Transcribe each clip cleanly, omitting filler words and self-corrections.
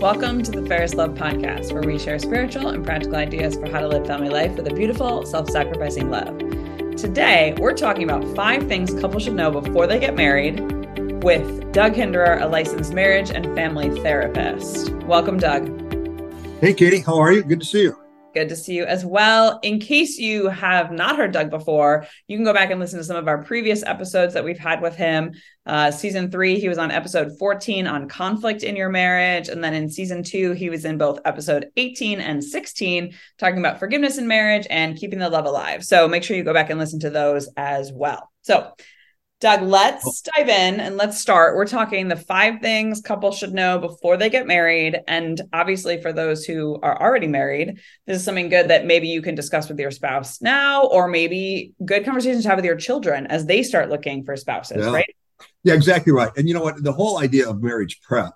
Welcome to the Fairest Love Podcast, where we share spiritual and practical ideas for how to live family life with a beautiful, self-sacrificing love. Today, we're talking about 5 things couples should know before they get married with Doug Hinderer, a licensed marriage and family therapist. Welcome, Doug. Hey, Katie. How are you? Good to see you. Good to see you as well. In case you have not heard Doug before, you can go back and listen to some of our previous episodes that we've had with him. Season 3, he was on episode 14 on conflict in your marriage. And then in season 2, he was in both episode 18 and 16, talking about forgiveness in marriage and keeping the love alive. So make sure you go back and listen to those as well. So Doug, let's dive in and let's start. We're talking the 5 things couples should know before they get married. And obviously for those who are already married, this is something good that maybe you can discuss with your spouse now, or maybe good conversations to have with your children as they start looking for spouses, right? Yeah, exactly right. And you know what? The whole idea of marriage prep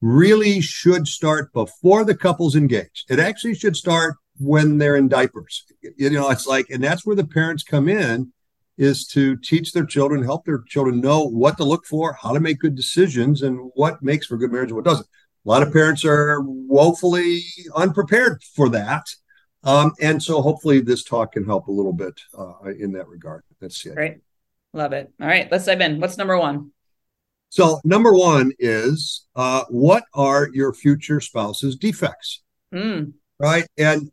really should start before the couple's engaged. It actually should start when they're in diapers. You know, it's like, and that's where the parents come in, is to teach their children, help their children know what to look for, how to make good decisions, and what makes for good marriage and what doesn't. A lot of parents are woefully unprepared for that. And so hopefully this talk can help a little bit in that regard. That's it. Great. Love it. All right, let's dive in. What's number 1? So number 1 is, what are your future spouse's defects? Right? And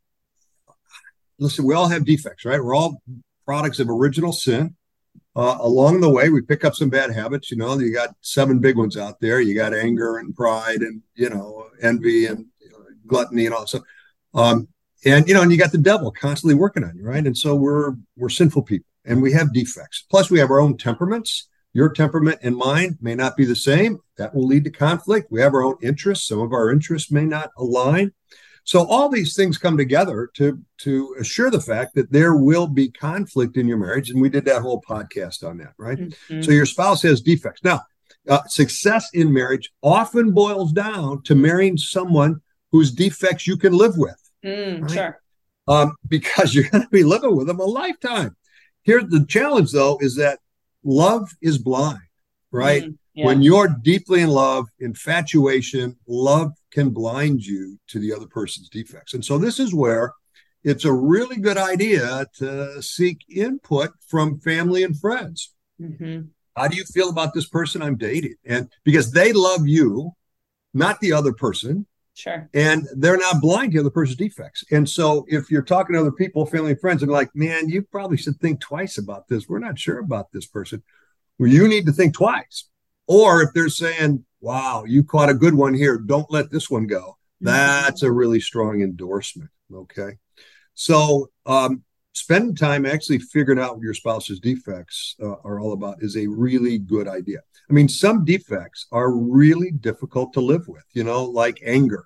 listen, we all have defects, right? We're all products of original sin. Along the way, we pick up some bad habits. You know, you got 7 big ones out there. You got anger and pride and, you know, envy and gluttony and all that stuff. And, you know, and you got the devil constantly working on you, right? And so we're sinful people and we have defects. Plus, we have our own temperaments. Your temperament and mine may not be the same. That will lead to conflict. We have our own interests. Some of our interests may not align. So all these things come together to assure the fact that there will be conflict in your marriage. And we did that whole podcast on that, right? Mm-hmm. So your spouse has defects. Now, success in marriage often boils down to marrying someone whose defects you can live with. Right? Sure. Because you're going to be living with them a lifetime. Here's the challenge, though, is that love is blind, right? Yeah. When you're deeply in love, infatuation, love can blind you to the other person's defects. And so this is where it's a really good idea to seek input from family and friends. Mm-hmm. How do you feel about this person I'm dating? And because they love you, not the other person. Sure. And they're not blind to the other person's defects. And so if you're talking to other people, family and friends, and like, man, you probably should think twice about this. We're not sure about this person. Well, you need to think twice. Or if they're saying, wow, you caught a good one here, don't let this one go. That's a really strong endorsement, okay? So spending time actually figuring out what your spouse's defects are all about is a really good idea. I mean, some defects are really difficult to live with, you know, like anger.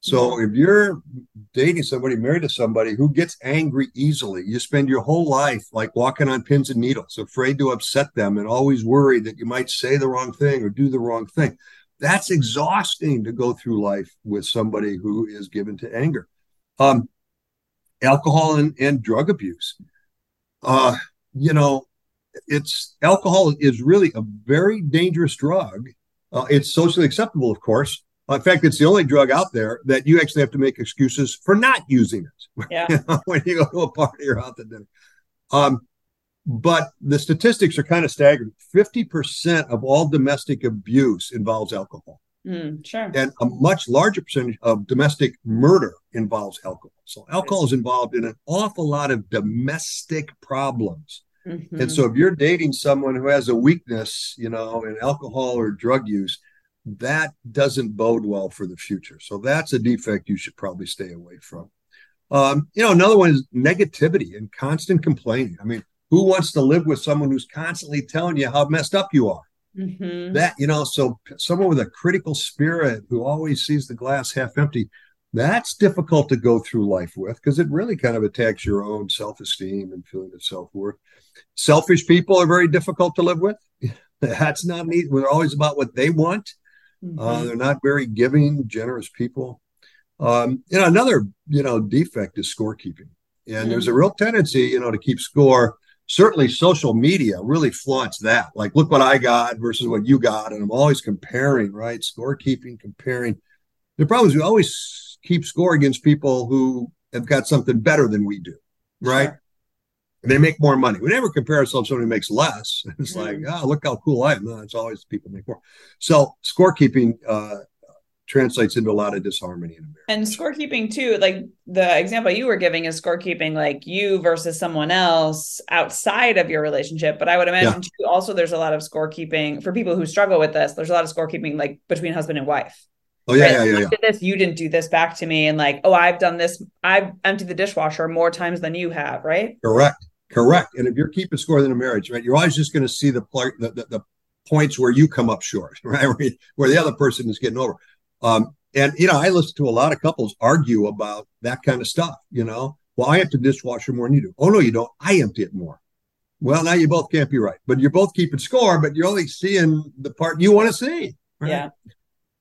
So if you're dating somebody, married to somebody who gets angry easily, you spend your whole life like walking on pins and needles, afraid to upset them and always worried that you might say the wrong thing or do the wrong thing. That's exhausting to go through life with somebody who is given to anger. Alcohol and drug abuse. You know, alcohol is really a very dangerous drug. It's socially acceptable, of course. In fact, it's the only drug out there that you actually have to make excuses for not using it when you go to a party or out to dinner. But the statistics are kind of staggering. 50% of all domestic abuse involves alcohol. Sure. And a much larger percentage of domestic murder involves alcohol. So alcohol is involved in an awful lot of domestic problems. Mm-hmm. And so if you're dating someone who has a weakness, you know, in alcohol or drug use, that doesn't bode well for the future. So that's a defect you should probably stay away from. You know, another one is negativity and constant complaining. I mean, who wants to live with someone who's constantly telling you how messed up you are? Mm-hmm. That, you know, so someone with a critical spirit who always sees the glass half empty, that's difficult to go through life with because it really kind of attacks your own self-esteem and feeling of self-worth. Selfish people are very difficult to live with. That's not neat. They're always about what they want. They're not very giving, generous people. You know, another, you know, defect is scorekeeping. And there's a real tendency, you know, to keep score certainly social media really flaunts that. Like, look what I got versus what you got. And I'm always comparing, right? Scorekeeping, comparing. The problem is we always keep score against people who have got something better than we do, right? Sure. They make more money. We never compare ourselves to somebody who makes less. It's like, oh, look how cool I am. No, it's always people make more. So scorekeeping translates into a lot of disharmony in America. And scorekeeping too, like the example you were giving is scorekeeping, like you versus someone else outside of your relationship. But I would imagine too, also there's a lot of scorekeeping for people who struggle with this. There's a lot of scorekeeping like between husband and wife. Oh yeah, right? I did this, you didn't do this back to me. And like, oh, I've done this. I've emptied the dishwasher more times than you have, right? Correct. And if you're keeping score in a marriage, right, you're always just going to see the points where you come up short, right, where the other person is getting over. And, you know, I listen to a lot of couples argue about that kind of stuff, you know. Well, I empty the dishwasher more than you do. Oh, no, you don't. I empty it more. Well, now you both can't be right. But you're both keeping score, but you're only seeing the part you want to see. Right?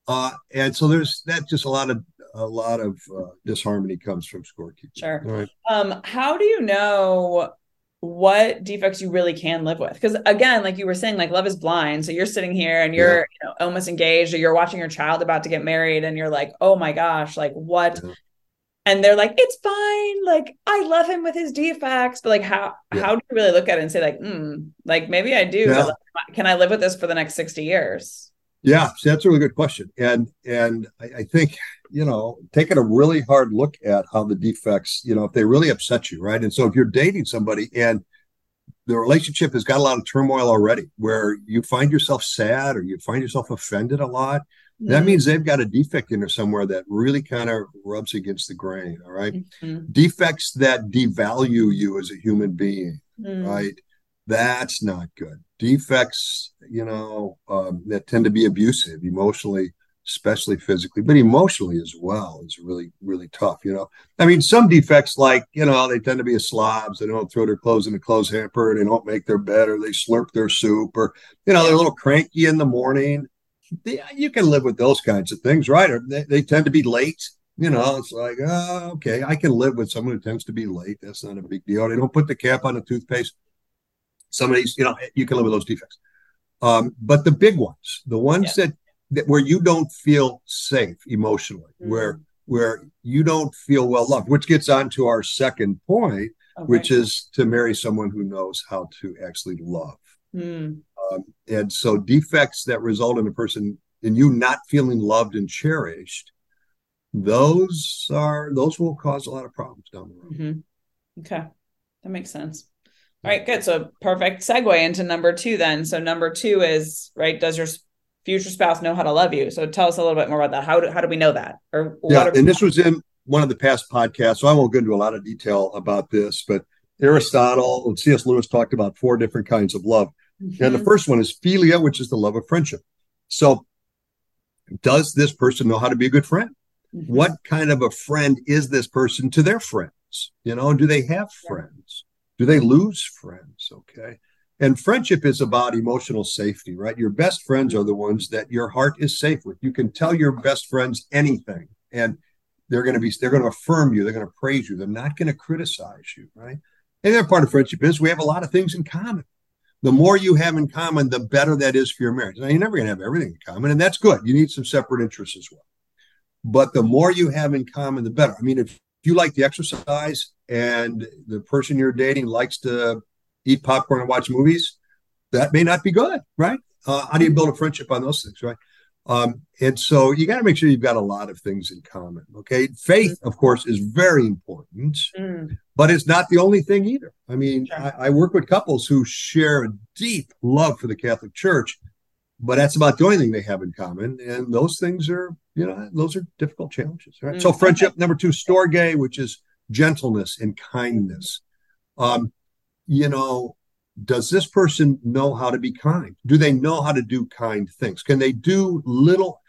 Yeah. And so there's that's just a lot of disharmony comes from scorekeeping. Sure. Right. How do you know what defects you really can live with? Because again, like you were saying, like love is blind. So you're sitting here and you're you know, almost engaged, or you're watching your child about to get married and you're like, oh my gosh, like what? Yeah. And they're like, it's fine. Like I love him with his defects, but like how do you really look at it and say like, like maybe I do. Yeah. But can I live with this for the next 60 years? Yeah, so that's a really good question. And I think, you know, taking a really hard look at how the defects, you know, if they really upset you, right? And so if you're dating somebody and the relationship has got a lot of turmoil already, where you find yourself sad or you find yourself offended a lot, that means they've got a defect in there somewhere that really kind of rubs against the grain, all right? Mm-hmm. Defects that devalue you as a human being, right? That's not good. Defects, you know, that tend to be abusive emotionally, especially physically, but emotionally as well is really, really tough. You know, I mean, some defects like, you know, they tend to be slobs. They don't throw their clothes in the clothes hamper. They don't make their bed or they slurp their soup or, you know, they're a little cranky in the morning. You can live with those kinds of things, right? Or they tend to be late. You know, it's like, oh, okay, I can live with someone who tends to be late. That's not a big deal. They don't put the cap on the toothpaste. Some of these, you know, you can live with those defects. But the big ones, the ones that where you don't feel safe emotionally, where you don't feel well loved, which gets on to our second point, which is to marry someone who knows how to actually love. And so defects that result in a person and you not feeling loved and cherished, those will cause a lot of problems down the road. Mm-hmm. Okay. That makes sense. All right, good. So perfect segue into number two then. So number two is, right, does your future spouse know how to love you? So tell us a little bit more about that. How do we know that? This was in one of the past podcasts, so I won't go into a lot of detail about this, but Aristotle and C.S. Lewis talked about four different kinds of love. Mm-hmm. And the first one is philia, which is the love of friendship. So does this person know how to be a good friend? Mm-hmm. What kind of a friend is this person to their friends? You know, do they have friends? Do they lose friends? Okay. And friendship is about emotional safety, right? Your best friends are the ones that your heart is safe with. You can tell your best friends anything and they're going to affirm you. They're going to praise you. They're not going to criticize you, right? And the other part of friendship is we have a lot of things in common. The more you have in common, the better that is for your marriage. Now, you're never going to have everything in common, and that's good. You need some separate interests as well. But the more you have in common, the better. I mean, if you like to exercise and the person you're dating likes to eat popcorn and watch movies, that may not be good, right? How do you build a friendship on those things, right? And so you got to make sure you've got a lot of things in common, okay? Faith, of course, is very important, but it's not the only thing either. I mean, I work with couples who share a deep love for the Catholic Church, but that's about the only thing they have in common. And those things are, you know, those are difficult challenges, right? So friendship, number two, storge, which is gentleness and kindness. You know, does this person know how to be kind? Do they know how to do kind things? Can they do little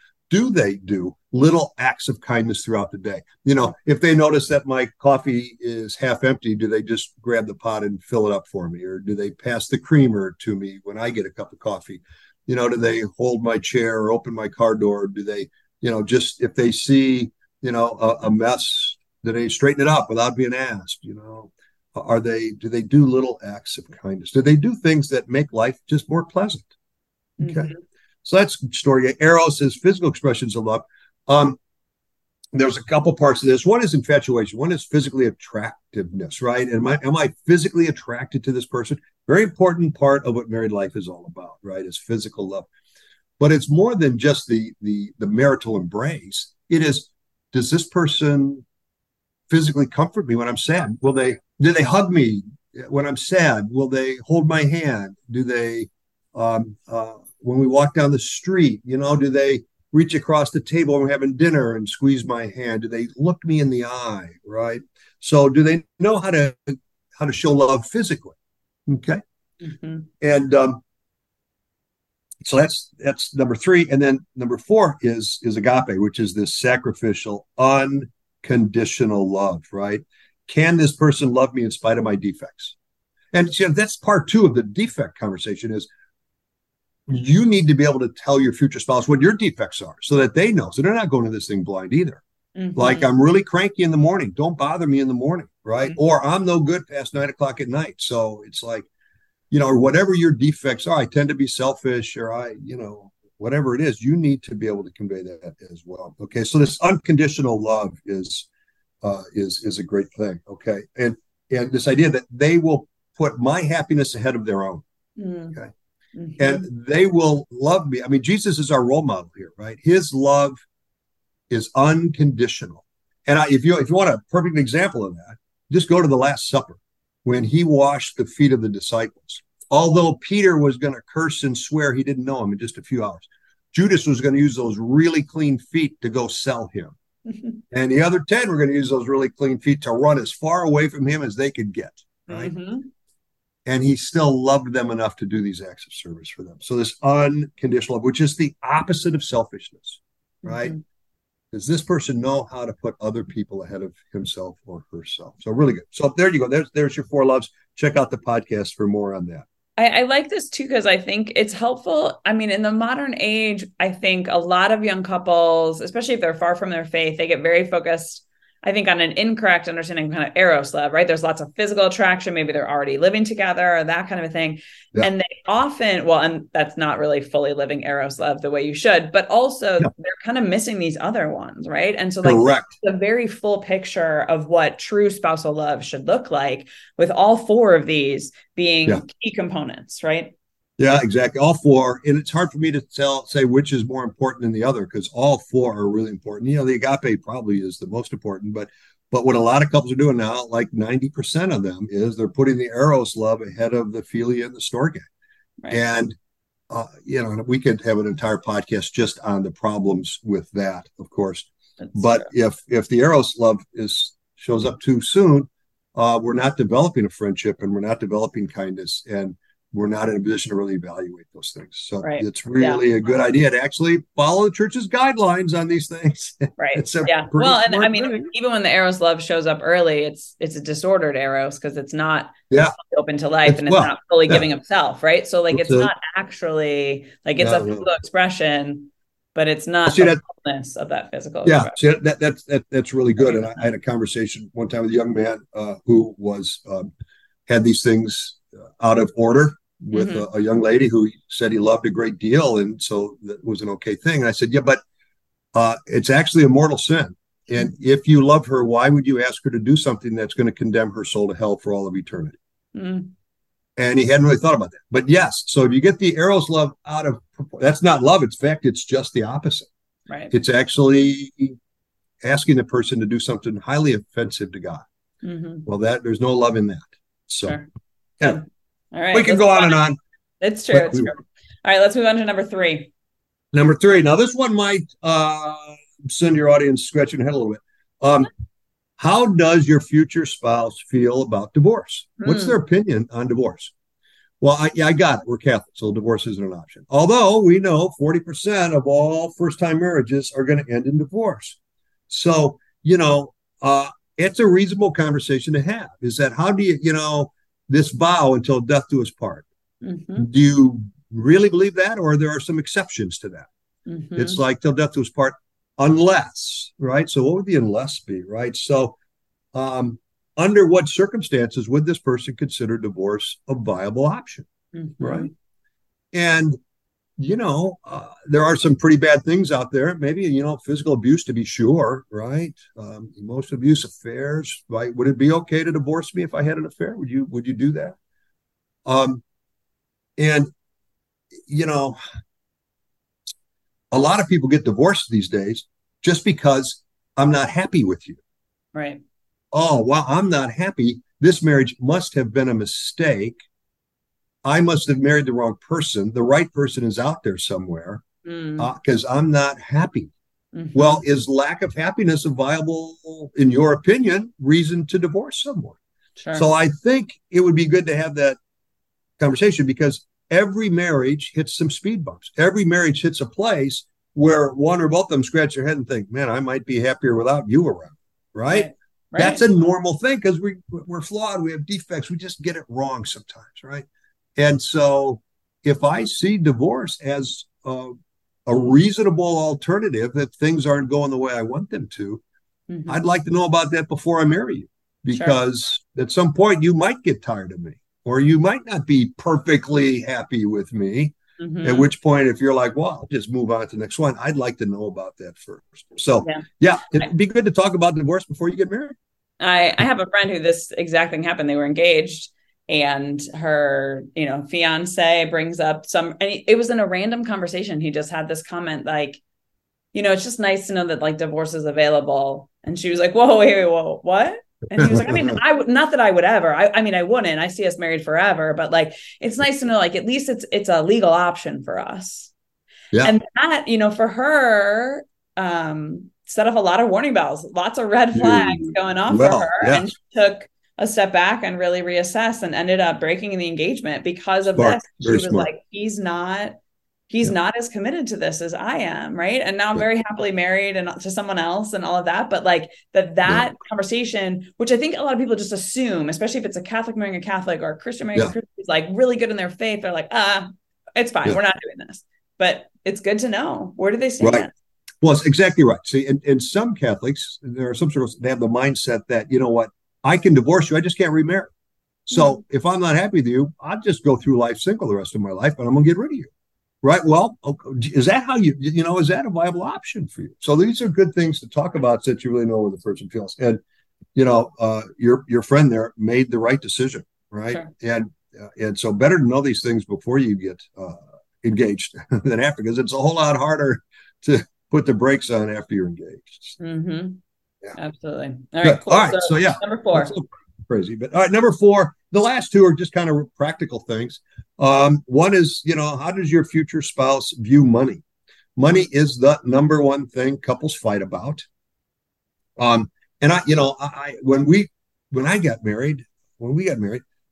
acts of kindness throughout the day? You know, if they notice that my coffee is half empty, do they just grab the pot and fill it up for me? Or do they pass the creamer to me when I get a cup of coffee? You know, do they hold my chair or open my car door? Do they, you know, just if they see, you know, a mess, do they straighten it up without being asked? You know, do they do little acts of kindness? Do they do things that make life just more pleasant? Okay. Mm-hmm. So that's story. Eros is physical expressions of love. There's a couple parts of this. One is infatuation. One is physically attractiveness, right? Am I physically attracted to this person? Very important part of what married life is all about, right? Is physical love. But it's more than just the marital embrace. It is, does this person physically comfort me when I'm sad? Do they hug me when I'm sad? Will they hold my hand? Do they, when we walk down the street, do they reach across the table when we're having dinner and squeeze my hand? Do they look me in the eye, right? So do they know how to show love physically? Okay. Mm-hmm. And so that's number three. And then number four is agape, which is this sacrificial, unconditional love, right? Can this person love me in spite of my defects? And that's part two of the defect conversation is, you need to be able to tell your future spouse what your defects are so that they know. So they're not going to this thing blind either. Mm-hmm. Like, I'm really cranky in the morning. Don't bother me in the morning, right? Mm-hmm. Or I'm no good past 9 o'clock at night. So it's like, whatever your defects are, I tend to be selfish or whatever it is, you need to be able to convey that as well. Okay. So this unconditional love is a great thing. Okay. And this idea that they will put my happiness ahead of their own. Mm-hmm. Okay. Mm-hmm. And they will love me. I mean, Jesus is our role model here, right? His love is unconditional. And if you want a perfect example of that, just go to the Last Supper when he washed the feet of the disciples. Although Peter was going to curse and swear he didn't know him in just a few hours, Judas was going to use those really clean feet to go sell him. Mm-hmm. And the other 10 were going to use those really clean feet to run as far away from him as they could get, right? Mm-hmm. And he still loved them enough to do these acts of service for them. So this unconditional love, which is the opposite of selfishness, right? Mm-hmm. Does this person know how to put other people ahead of himself or herself? So really good. So there you go. There's your four loves. Check out the podcast for more on that. I like this too, because I think it's helpful. I mean, in the modern age, I think a lot of young couples, especially if they're far from their faith, they get very focused, I think, on an incorrect understanding of kind of eros love, right? There's lots of physical attraction. Maybe they're already living together or that kind of a thing. Yeah. And they often, and that's not really fully living eros love the way you should, but also they're kind of missing these other ones, right? And so like the very full picture of what true spousal love should look like, with all four of these being key components, right? Yeah, exactly. All four. And it's hard for me to say which is more important than the other, because all four are really important. The agape probably is the most important, but what a lot of couples are doing now, like 90% of them, is they're putting the eros love ahead of the philia and the storge. Right. And, we could have an entire podcast just on the problems with that, of course. That's but true. If the eros love shows up too soon, we're not developing a friendship, and we're not developing kindness, and we're not in a position to really evaluate those things. So It's really a good idea to actually follow the church's guidelines on these things. Right. Yeah. Well, and I mean, even when the eros love shows up early, it's a disordered eros, because it's not open to life, and it's not fully giving of self. Right. So like, it's not actually like it's a physical expression, but it's not the fullness of that physical. Yeah. See, that's really good. And I had a conversation one time with a young man who was, had these things out of order with a young lady who said he loved a great deal, and so that was an okay thing. And I said, but it's actually a mortal sin. And if you love her, why would you ask her to do something that's going to condemn her soul to hell for all of eternity? Mm. And he hadn't really thought about that. But yes, so if you get the eros love out of, that's not love. In fact, it's just the opposite. Right. It's actually asking the person to do something highly offensive to God. Mm-hmm. Well, there's no love in that. So. Sure. Yeah. All right. We can go on and on. It's true. It's true. All right. Let's move on to number three. Number three. Now, this one might send your audience scratching your head a little bit. How does your future spouse feel about divorce? What's their opinion on divorce? Well, I got it. We're Catholic, so divorce isn't an option. Although we know 40% of all first-time marriages are going to end in divorce. So, it's a reasonable conversation to have, is that how do you, this vow until death do us part. Mm-hmm. Do you really believe that? Or there are some exceptions to that. Mm-hmm. It's like till death do us part, unless, right? So what would the unless be, right? So under what circumstances would this person consider divorce a viable option? Mm-hmm. Right. And, there are some pretty bad things out there. Maybe, physical abuse, to be sure. Right. Emotional abuse, affairs. Right. Would it be okay to divorce me if I had an affair? Would you do that? A lot of people get divorced these days just because I'm not happy with you. Right. Oh, well, I'm not happy. This marriage must have been a mistake. I must have married the wrong person. The right person is out there somewhere because I'm not happy. Mm-hmm. Well, is lack of happiness a viable, in your opinion, reason to divorce someone? Sure. So I think it would be good to have that conversation, because every marriage hits some speed bumps. Every marriage hits a place where one or both of them scratch their head and think, man, I might be happier without you around. Right? Right. That's a normal thing, because we're flawed. We have defects. We just get it wrong sometimes. Right. And so if I see divorce as a reasonable alternative, if things aren't going the way I want them to, mm-hmm. I'd like to know about that before I marry you, because at some point you might get tired of me, or you might not be perfectly happy with me. Mm-hmm. At which point, if you're like, well, I'll just move on to the next one, I'd like to know about that first. So, it'd be good to talk about divorce before you get married. I have a friend who this exact thing happened. They were engaged, and her, fiance brings up and it was in a random conversation. He just had this comment like, it's just nice to know that like divorce is available. And she was like, whoa, wait, what? And he was like, I wouldn't. I see us married forever, but like, it's nice to know, like, at least it's a legal option for us. Yeah. And that, for her, set off a lot of warning bells, lots of red flags going off for her. Yeah. And she took a step back and really reassessed, and ended up breaking the engagement because of this. She was smart. Like, he's not as committed to this as I am. Right. And now I'm very happily married and to someone else and all of that. But like that conversation, which I think a lot of people just assume, especially if it's a Catholic marrying a Catholic or a Christian marrying a Christian who's like really good in their faith. They're like, it's fine. Yeah. We're not doing this, but it's good to know. Where do they stand? Right. Well, it's exactly right. See, in some Catholics, there are some circles, they have the mindset that, you know what, I can divorce you. I just can't remarry. So if I'm not happy with you, I'll just go through life single the rest of my life, but I'm going to get rid of you. Right. Well, is that how is that a viable option for you? So these are good things to talk about so that you really know where the person feels. And, your friend there made the right decision. Right. Sure. And so better to know these things before you get engaged than after, because it's a whole lot harder to put the brakes on after you're engaged. Mm-hmm. Yeah. Absolutely. All right. Cool. All right. So, number four. That's crazy. But all right. Number four. The last two are just kind of practical things. One is, how does your future spouse view money? Money is the number one thing couples fight about. When we got married,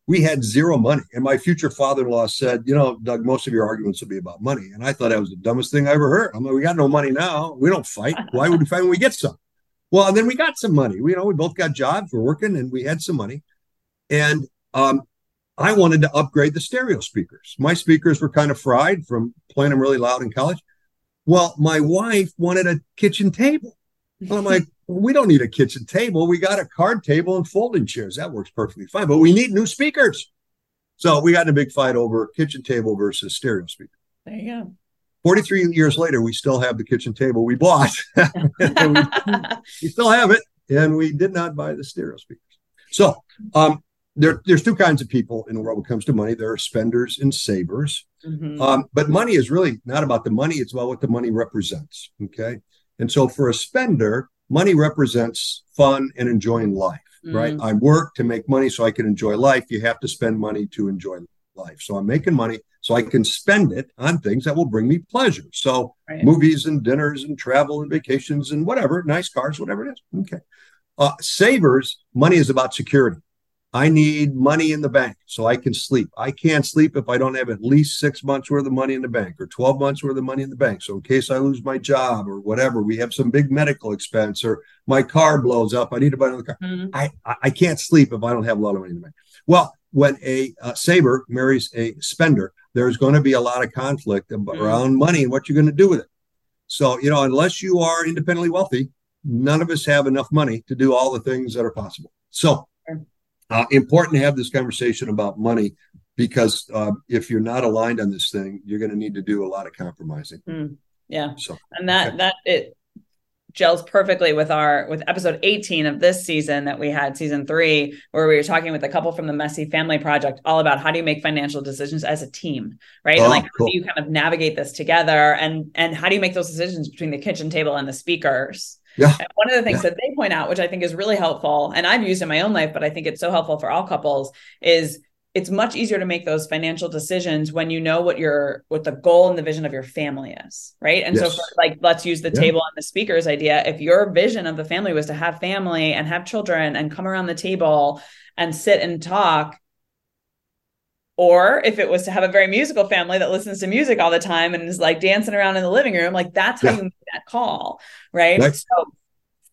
we had zero money. And my future father-in-law said, Doug, most of your arguments will be about money. And I thought that was the dumbest thing I ever heard. I'm like, we got no money now. We don't fight. Why would we fight when we get some? Well, and then we got some money. We both got jobs. We're working, and we had some money. And I wanted to upgrade the stereo speakers. My speakers were kind of fried from playing them really loud in college. Well, my wife wanted a kitchen table. Well, I'm like, we don't need a kitchen table. We got a card table and folding chairs. That works perfectly fine, but we need new speakers. So we got in a big fight over kitchen table versus stereo speaker. There you go. 43 years later, we still have the kitchen table we bought. we still have it, and we did not buy the stereo speakers. So, there's two kinds of people in the world when it comes to money. There are spenders and savers. Mm-hmm. But money is really not about the money. It's about what the money represents. Okay. And so for a spender, money represents fun and enjoying life, mm-hmm. right? I work to make money so I can enjoy life. You have to spend money to enjoy life. So I'm making money so I can spend it on things that will bring me pleasure. So movies and dinners and travel and vacations and whatever, nice cars, whatever it is. Okay. Savers, money is about security. I need money in the bank so I can sleep. I can't sleep if I don't have at least 6 months worth of money in the bank, or 12 months worth of money in the bank. So in case I lose my job or whatever, we have some big medical expense, or my car blows up, I need to buy another car. Mm-hmm. I can't sleep if I don't have a lot of money in the bank. Well, when a saver marries a spender, there's going to be a lot of conflict around money and what you're going to do with it. So, unless you are independently wealthy, none of us have enough money to do all the things that are possible. So Important to have this conversation about money, because if you're not aligned on this thing, you're going to need to do a lot of compromising. Yeah. So, and that it gels perfectly with episode 18 of this season that we had, season 3, where we were talking with a couple from the Messy Family Project, all about how do you make financial decisions as a team, right? And like, cool. How do you kind of navigate this together, and how do you make those decisions between the kitchen table and the speakers? Yeah. And one of the things that they point out, which I think is really helpful, and I've used in my own life, but I think it's so helpful for all couples, is it's much easier to make those financial decisions when you know what the goal and the vision of your family is, right? And so, let's use the table and the speakers idea. If your vision of the family was to have family and have children and come around the table and sit and talk, or if it was to have a very musical family that listens to music all the time and is like dancing around in the living room, like that's how you make that call, right? So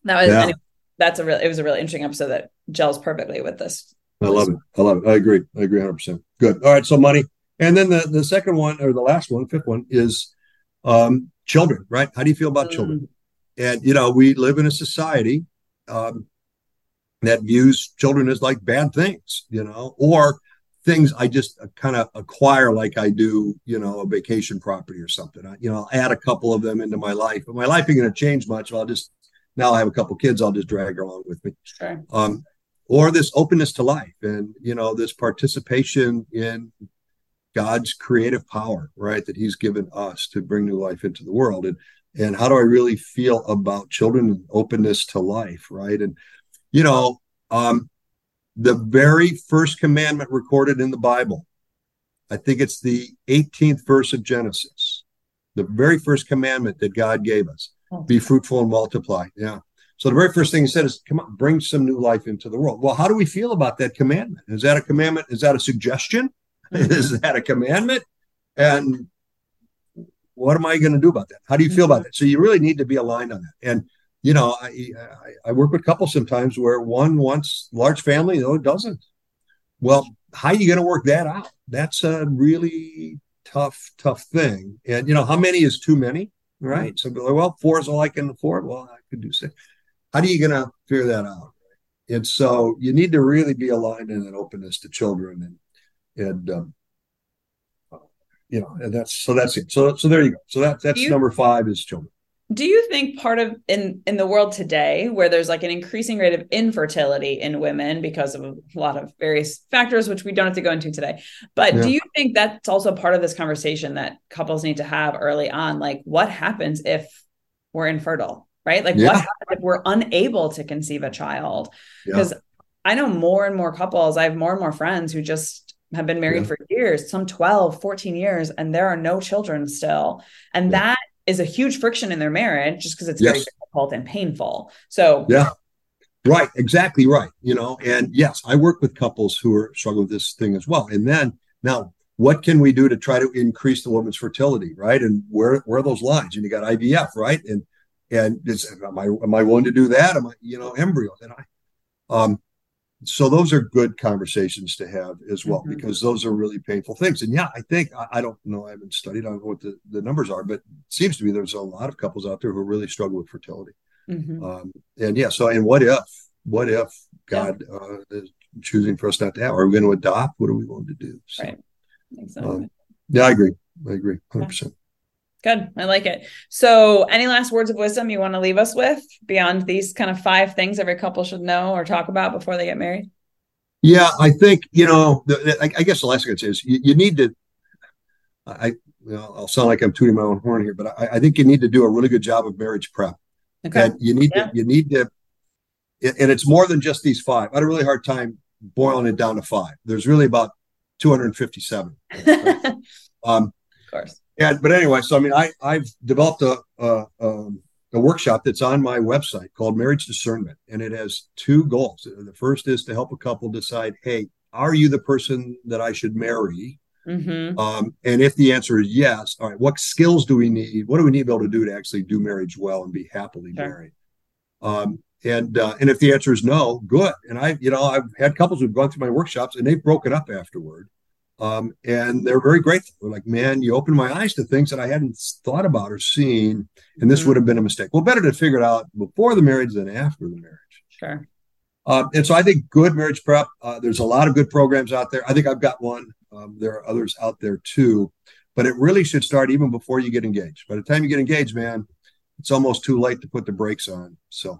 that was it was a really interesting episode that gels perfectly with this. I love it. I agree 100%. Good. All right. So money. And then the second one, or the last one, fifth one, is children, right? How do you feel about children? And, we live in a society that views children as like bad things, or things I just kind of acquire, like I do, a vacation property or something. I'll add a couple of them into my life, but my life ain't going to change much. Now I have a couple kids, I'll just drag her along with me. Sure. Or this openness to life and, this participation in God's creative power, right, that he's given us to bring new life into the world. And how do I really feel about children and openness to life, right? And, the very first commandment recorded in the Bible, I think it's the 18th verse of Genesis, the very first commandment that God gave us, be fruitful and multiply. Yeah. So the very first thing he said is, come on, bring some new life into the world. Well, how do we feel about that commandment? Is that a commandment? Is that a suggestion? Is that a commandment? And what am I going to do about that? How do you feel about that? So you really need to be aligned on that. And, I work with couples sometimes where one wants large family, the other doesn't. Well, how are you going to work that out? That's a really tough thing. And, how many is too many, right? So, well, 4 is all I can afford. Well, I could do 6. How are you going to figure that out? And so you need to really be aligned in an openness to children, and that's it. So there you go. So that's number 5 is children. Do you think part of in the world today, where there's like an increasing rate of infertility in women because of a lot of various factors, which we don't have to go into today, but do you think that's also part of this conversation that couples need to have early on? Like, what happens if we're infertile? Right? Like what happens if we're unable to conceive a child? Because I know more and more couples, I have more and more friends who just have been married for years, some 12, 14 years, and there are no children still. And that is a huge friction in their marriage just because it's very difficult and painful. So right. Exactly right. And yes, I work with couples who are struggling with this thing as well. And then now what can we do to try to increase the woman's fertility? Right. And where are those lines? And you got IVF, right? And it's, am I willing to do that? Am I, embryo? And so those are good conversations to have as well, because those are really painful things. And I think, I don't know, I haven't studied, I don't know what the numbers are, but it seems to me there's a lot of couples out there who really struggle with fertility. So what if God is choosing for us not to have, are we going to adopt? What are we going to do? So, right. Exactly. I agree. 100%. Good. I like it. So any last words of wisdom you want to leave us with beyond these kind of 5 things every couple should know or talk about before they get married? Yeah, I think, I guess the last thing I'd say is you need to, I'll sound like I'm tooting my own horn here, but I think you need to do a really good job of marriage prep. Okay. And you need to, and it's more than just these 5. I had a really hard time boiling it down to 5. There's really about 257. Right? Of course. But anyway, so I've developed a workshop that's on my website called Marriage Discernment, and it has 2 goals. The first is to help a couple decide, hey, are you the person that I should marry? And if the answer is yes, all right, what skills do we need? What do we need to be able to do to actually do marriage well and be happily married? And if the answer is no, good. And I've had couples who've gone through my workshops and they've broken up afterward. And they're very grateful. They're like, man, you opened my eyes to things that I hadn't thought about or seen. And this would have been a mistake. Well, better to figure it out before the marriage than after the marriage. Sure. And so I think good marriage prep, there's a lot of good programs out there. I think I've got one. There are others out there too, but it really should start even before you get engaged. By the time you get engaged, man, it's almost too late to put the brakes on. So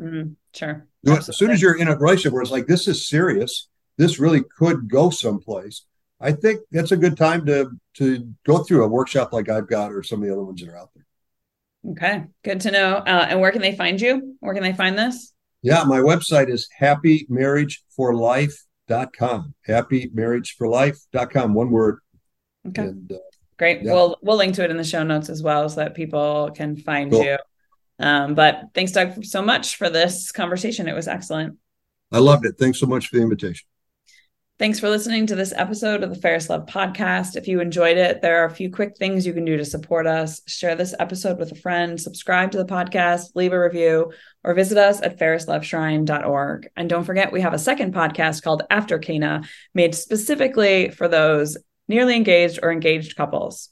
sure. Do it. As soon as you're in a relationship where it's like, this is serious, this really could go someplace, I think that's a good time to go through a workshop like I've got or some of the other ones that are out there. Okay. Good to know. And where can they find you? Where can they find this? Yeah. My website is happymarriageforlife.com. Happymarriageforlife.com. One word. Okay. And, great. Yeah. We'll link to it in the show notes as well so that people can find you. But thanks, Doug, so much for this conversation. It was excellent. I loved it. Thanks so much for the invitation. Thanks for listening to this episode of the Fairest Love Podcast. If you enjoyed it, there are a few quick things you can do to support us. Share this episode with a friend, subscribe to the podcast, leave a review, or visit us at fairestloveshrine.org. And don't forget, we have a second podcast called After Cana, made specifically for those nearly engaged or engaged couples.